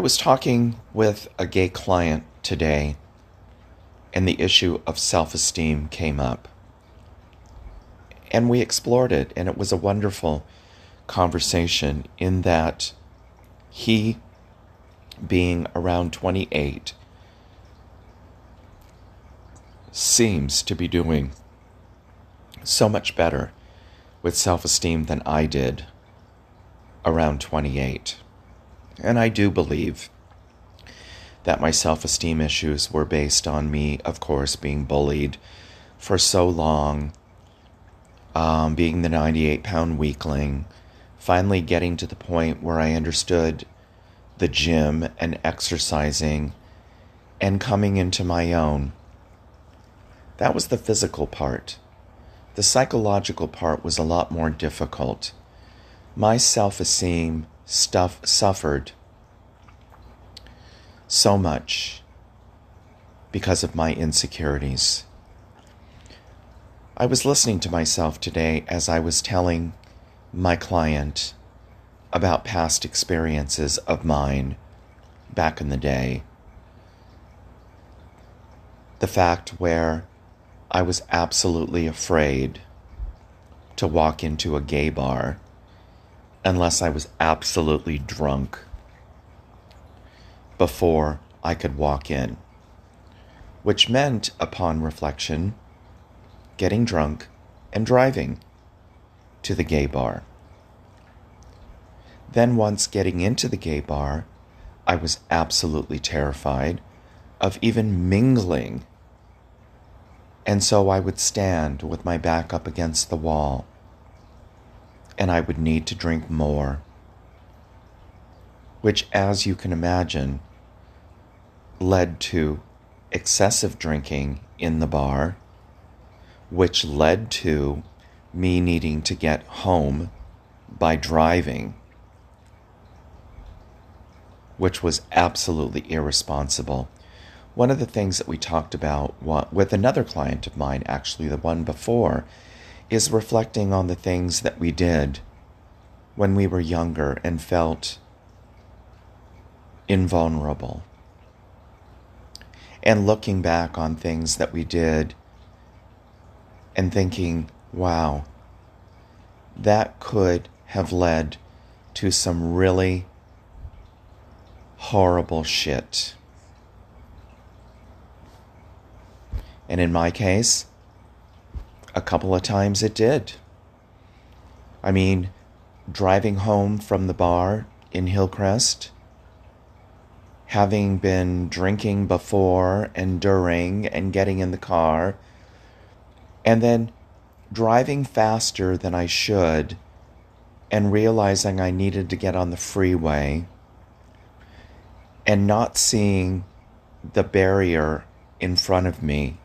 I was talking with a gay client today, and the issue of self-esteem came up. And we explored it, and it was a wonderful conversation in that he, being around 28, seems to be doing so much better with self-esteem than I did around 28. And I do believe that my self-esteem issues were based on me, of course, being bullied for so long, being the 98-pound weakling, finally getting to the point where I understood the gym and exercising and coming into my own. That was the physical part. The psychological part was a lot more difficult. My self-esteem stuff suffered so much because of my insecurities. I was listening to myself today as I was telling my client about past experiences of mine back in the day. The fact where I was absolutely afraid to walk into a gay bar unless I was absolutely drunk before I could walk in, which meant, upon reflection, getting drunk and driving to the gay bar. Then once getting into the gay bar, I was absolutely terrified of even mingling. And so I would stand with my back up against the wall, and I would need to drink more, which, as you can imagine, led to excessive drinking in the bar, which led to me needing to get home by driving, which was absolutely irresponsible. One of the things that we talked about with another client of mine, actually the one before, is reflecting on the things that we did when we were younger and felt invulnerable. And looking back on things that we did and thinking, wow, that could have led to some really horrible shit. And in my case, a couple of times it did. I mean, driving home from the bar in Hillcrest, having been drinking before and during and getting in the car, and then driving faster than I should and realizing I needed to get on the freeway and not seeing the barrier in front of me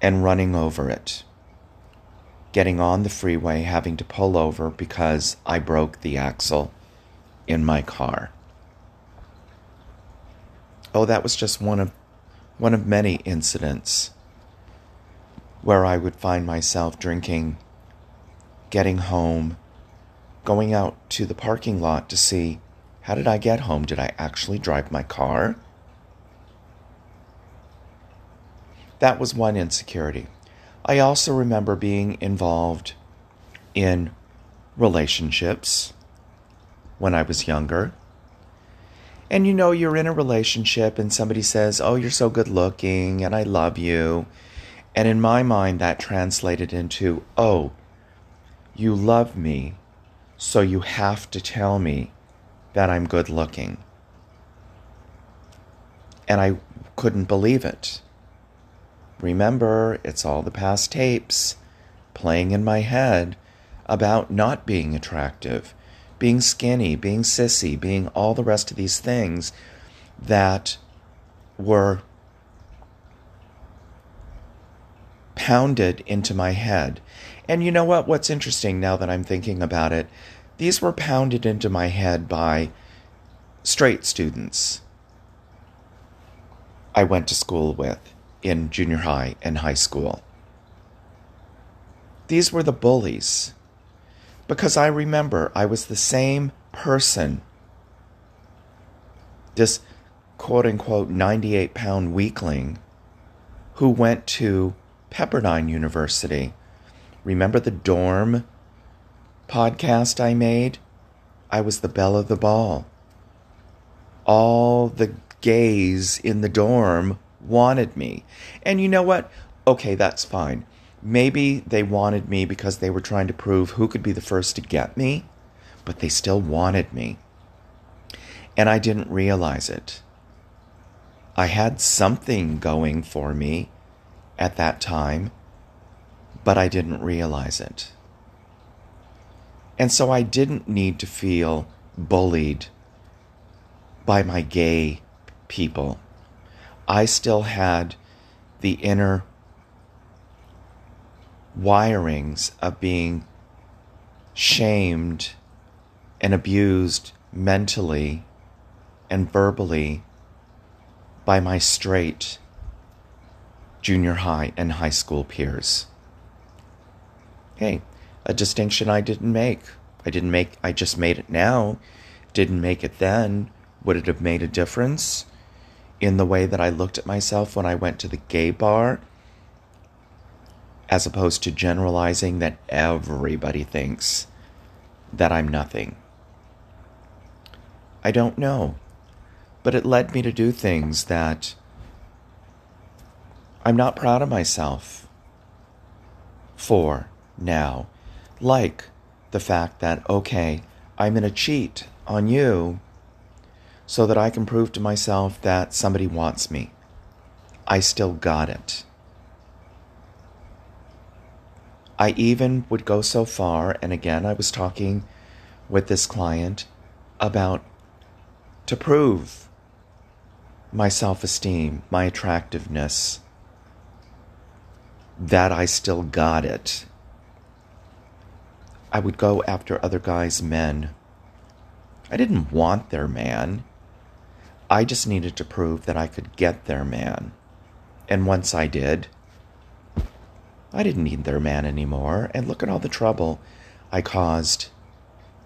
and running over it, getting on the freeway, having to pull over because I broke the axle in my car. Oh, that was just one of many incidents where I would find myself drinking, getting home, going out to the parking lot to see, how did I get home? Did I actually drive my car? That was one insecurity. I also remember being involved in relationships when I was younger. And you know, you're in a relationship and somebody says, oh, you're so good looking and I love you. And in my mind, that translated into, oh, you love me, so you have to tell me that I'm good looking. And I couldn't believe it. Remember, it's all the past tapes playing in my head about not being attractive, being skinny, being sissy, being all the rest of these things that were pounded into my head. And you know what? What's interesting now that I'm thinking about it, these were pounded into my head by straight students I went to school with in junior high and high school. These were the bullies, because I remember I was the same person this quote-unquote 98-pound weakling who went to Pepperdine University. Remember the dorm podcast I made? I was the belle of the ball. All the gays in the dorm wanted me. And you know what? Okay, that's fine. Maybe they wanted me because they were trying to prove who could be the first to get me, but they still wanted me. And I didn't realize it. I had something going for me at that time, but I didn't realize it. And so I didn't need to feel bullied by my gay people. I still had the inner wirings of being shamed and abused mentally and verbally by my straight junior high and high school peers. Hey, a distinction I didn't make. I just made it now. Didn't make it then. Would it have made a difference in the way that I looked at myself when I went to the gay bar? As opposed to generalizing that everybody thinks that I'm nothing. I don't know. But it led me to do things that I'm not proud of myself for now. Like the fact that, okay, I'm going to cheat on you so that I can prove to myself that somebody wants me. I still got it. I even would go so far, and again, I was talking with this client about to prove my self-esteem, my attractiveness, that I still got it. I would go after other guys' men. I didn't want their man. I just needed to prove that I could get their man. And once I did, I didn't need their man anymore. And look at all the trouble I caused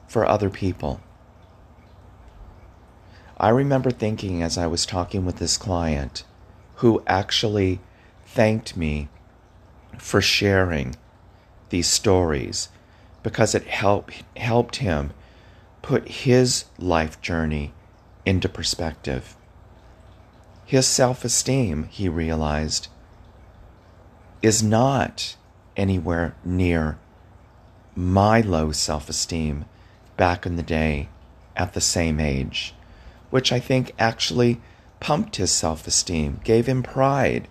for other people. I remember thinking as I was talking with this client, who actually thanked me for sharing these stories, because it helped him put his life journey into perspective. His self-esteem, he realized, is not anywhere near my low self-esteem back in the day at the same age, which I think actually pumped his self-esteem, gave him pride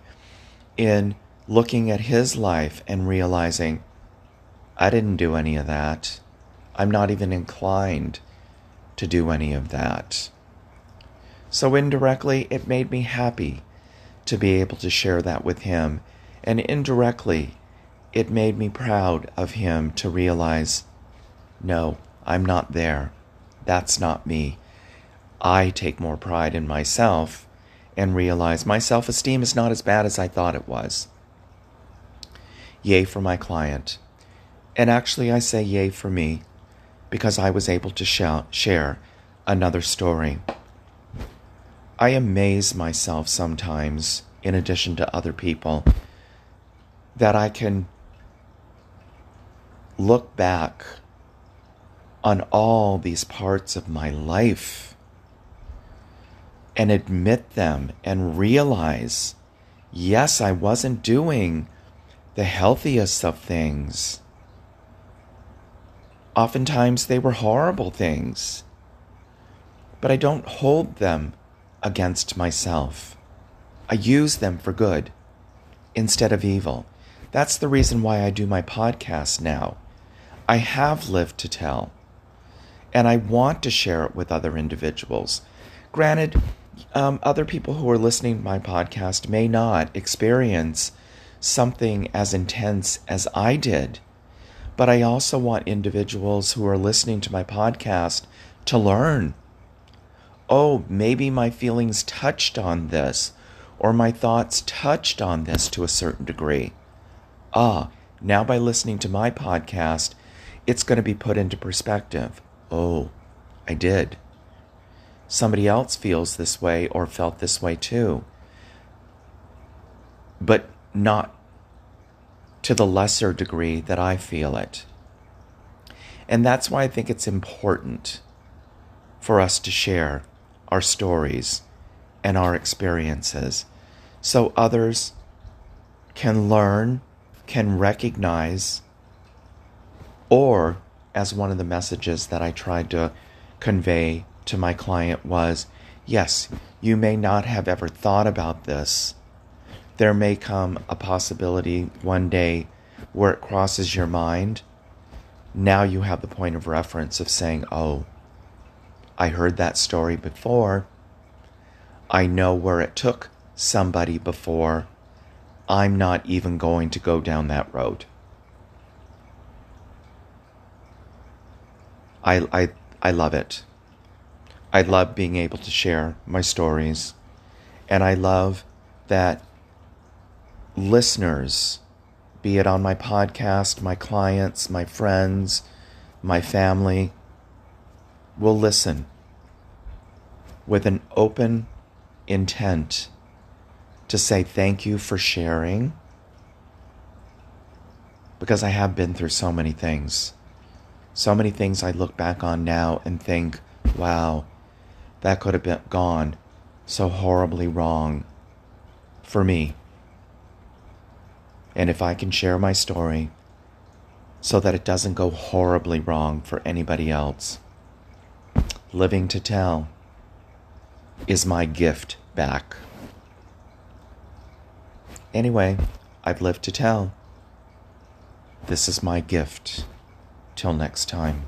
in looking at his life and realizing, I didn't do any of that. I'm not even inclined to do any of that. So indirectly, it made me happy to be able to share that with him. And indirectly, it made me proud of him to realize, no, I'm not there. That's not me. I take more pride in myself and realize my self-esteem is not as bad as I thought it was. Yay for my client. And actually, I say yay for me, because I was able to share another story. I amaze myself sometimes, in addition to other people, that I can look back on all these parts of my life and admit them and realize, yes, I wasn't doing the healthiest of things. Oftentimes they were horrible things, but I don't hold them against myself. I use them for good instead of evil. That's the reason why I do my podcast now. I have lived to tell, and I want to share it with other individuals. Granted, other people who are listening to my podcast may not experience something as intense as I did. But I also want individuals who are listening to my podcast to learn. Oh, maybe my feelings touched on this, or my thoughts touched on this to a certain degree. Now by listening to my podcast, it's going to be put into perspective. Oh, I did. somebody else feels this way or felt this way too, but not to the lesser degree that I feel it. And that's why I think it's important for us to share our stories and our experiences so others can learn, can recognize, or, as one of the messages that I tried to convey to my client was, yes, you may not have ever thought about this. There may come a possibility one day where it crosses your mind. Now you have the point of reference of saying, oh, I heard that story before. I know where it took somebody before. I'm not even going to go down that road. I love it. I love being able to share my stories. And I love that listeners, be it on my podcast, my clients, my friends, my family, will listen with an open intent to say thank you for sharing, because I have been through so many things. So many things I look back on now and think, wow, that could have been gone so horribly wrong for me. And if I can share my story so that it doesn't go horribly wrong for anybody else, living to tell is my gift back. Anyway, I've lived to tell. This is my gift. Till next time.